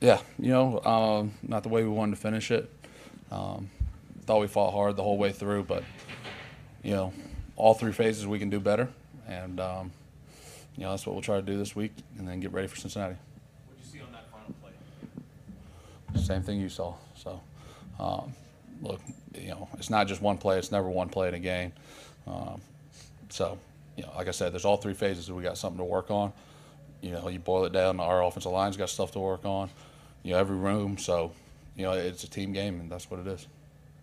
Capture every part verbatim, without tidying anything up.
Yeah, you know, um, not the way we wanted to finish it. Um, thought we fought hard the whole way through, but, you know, all three phases we can do better. And, um, you know, that's what we'll try to do this week and then get ready for Cincinnati. What did you see on that final play? Same thing you saw. So, um, look, you know, it's not just one play. It's never one play in a game. Um, so, you know, like I said, there's all three phases that we got something to work on. You know, you boil it down, our offensive line's got stuff to work on. You know, every room, so, you know, it's a team game, and that's what it is.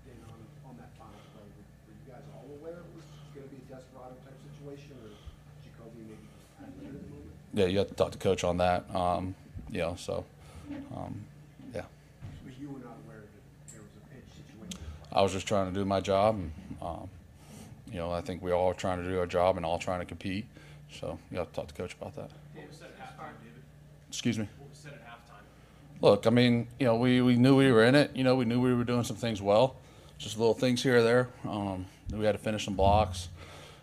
And on, on that final play, were you guys all aware it was going to be a Desperado type situation, or Jacoby maybe just kind of later than later? Yeah, you have to talk to Coach on that, um, you know, so, um, yeah. But you were not aware that there was a pitch situation? I was just trying to do my job, and, um, you know, I think we all are trying to do our job and all trying to compete, so you have to talk to Coach about that. What was said at halftime, David? Excuse me? What was said at halftime? Look, I mean, you know, we, we knew we were in it. You know, we knew we were doing some things well, just little things here or there. Um, we had to finish some blocks.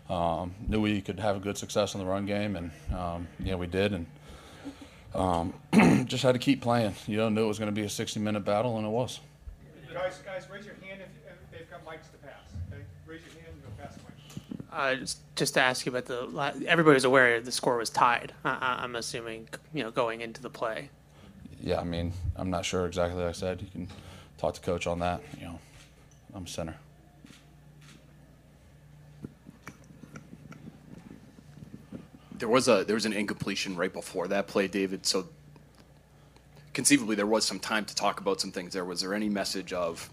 Um, knew we could have a good success in the run game, and, um, you know, we did. And um, just had to keep playing. You know, knew it was going to be a sixty-minute battle, and it was. Guys, guys, raise your hand if they've got mics to pass. Okay? Raise your hand and go pass the mic. Uh, just, just to ask you about the – everybody was aware the score was tied, I, I'm assuming, you know, going into the play. Yeah, I mean, I'm not sure exactly like I said. You can talk to Coach on that. You know, I'm center. There was a there was an incompletion right before that play, David. So conceivably, there was some time to talk about some things there. Was there any message of,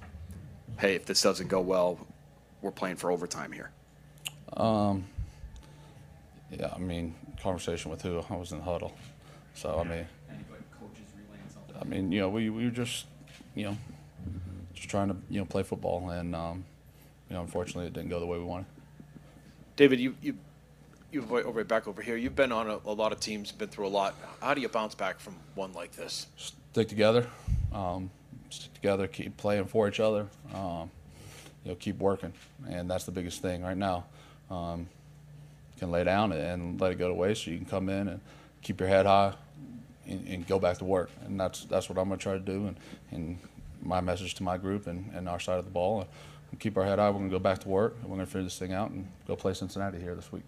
hey, if this doesn't go well, we're playing for overtime here? Um. Yeah, I mean, conversation with who? I was in the huddle, so I mean. I mean, you know, we, we were just, you know, just trying to, you know, play football. And, um, you know, unfortunately it didn't go the way we wanted. David, you, you, you've over back over here. You've been on a, a lot of teams, been through a lot. How do you bounce back from one like this? Stick together. Um, stick together, keep playing for each other. Um, you know, keep working. And that's the biggest thing right now. Um, you can lay down and let it go to waste. So you can come in and keep your head high. And, and go back to work, and that's that's what I'm going to try to do, and, and my message to my group and, and our side of the ball, and we'll keep our head high. We're going to go back to work, and we're going to figure this thing out and go play Cincinnati here this week.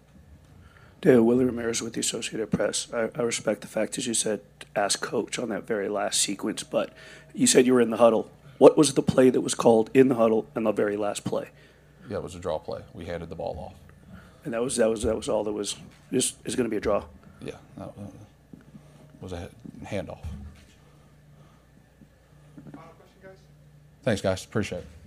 David, Willie Ramirez with the Associated Press. I, I respect the fact, as you said, ask Coach on that very last sequence, but you said you were in the huddle. What was the play that was called in the huddle and the very last play? Yeah, it was a draw play. We handed the ball off. And that was that was that was all that was. This is going to be a draw. Yeah. That, uh, was a handoff. Final question, guys? Thanks, guys. Appreciate it.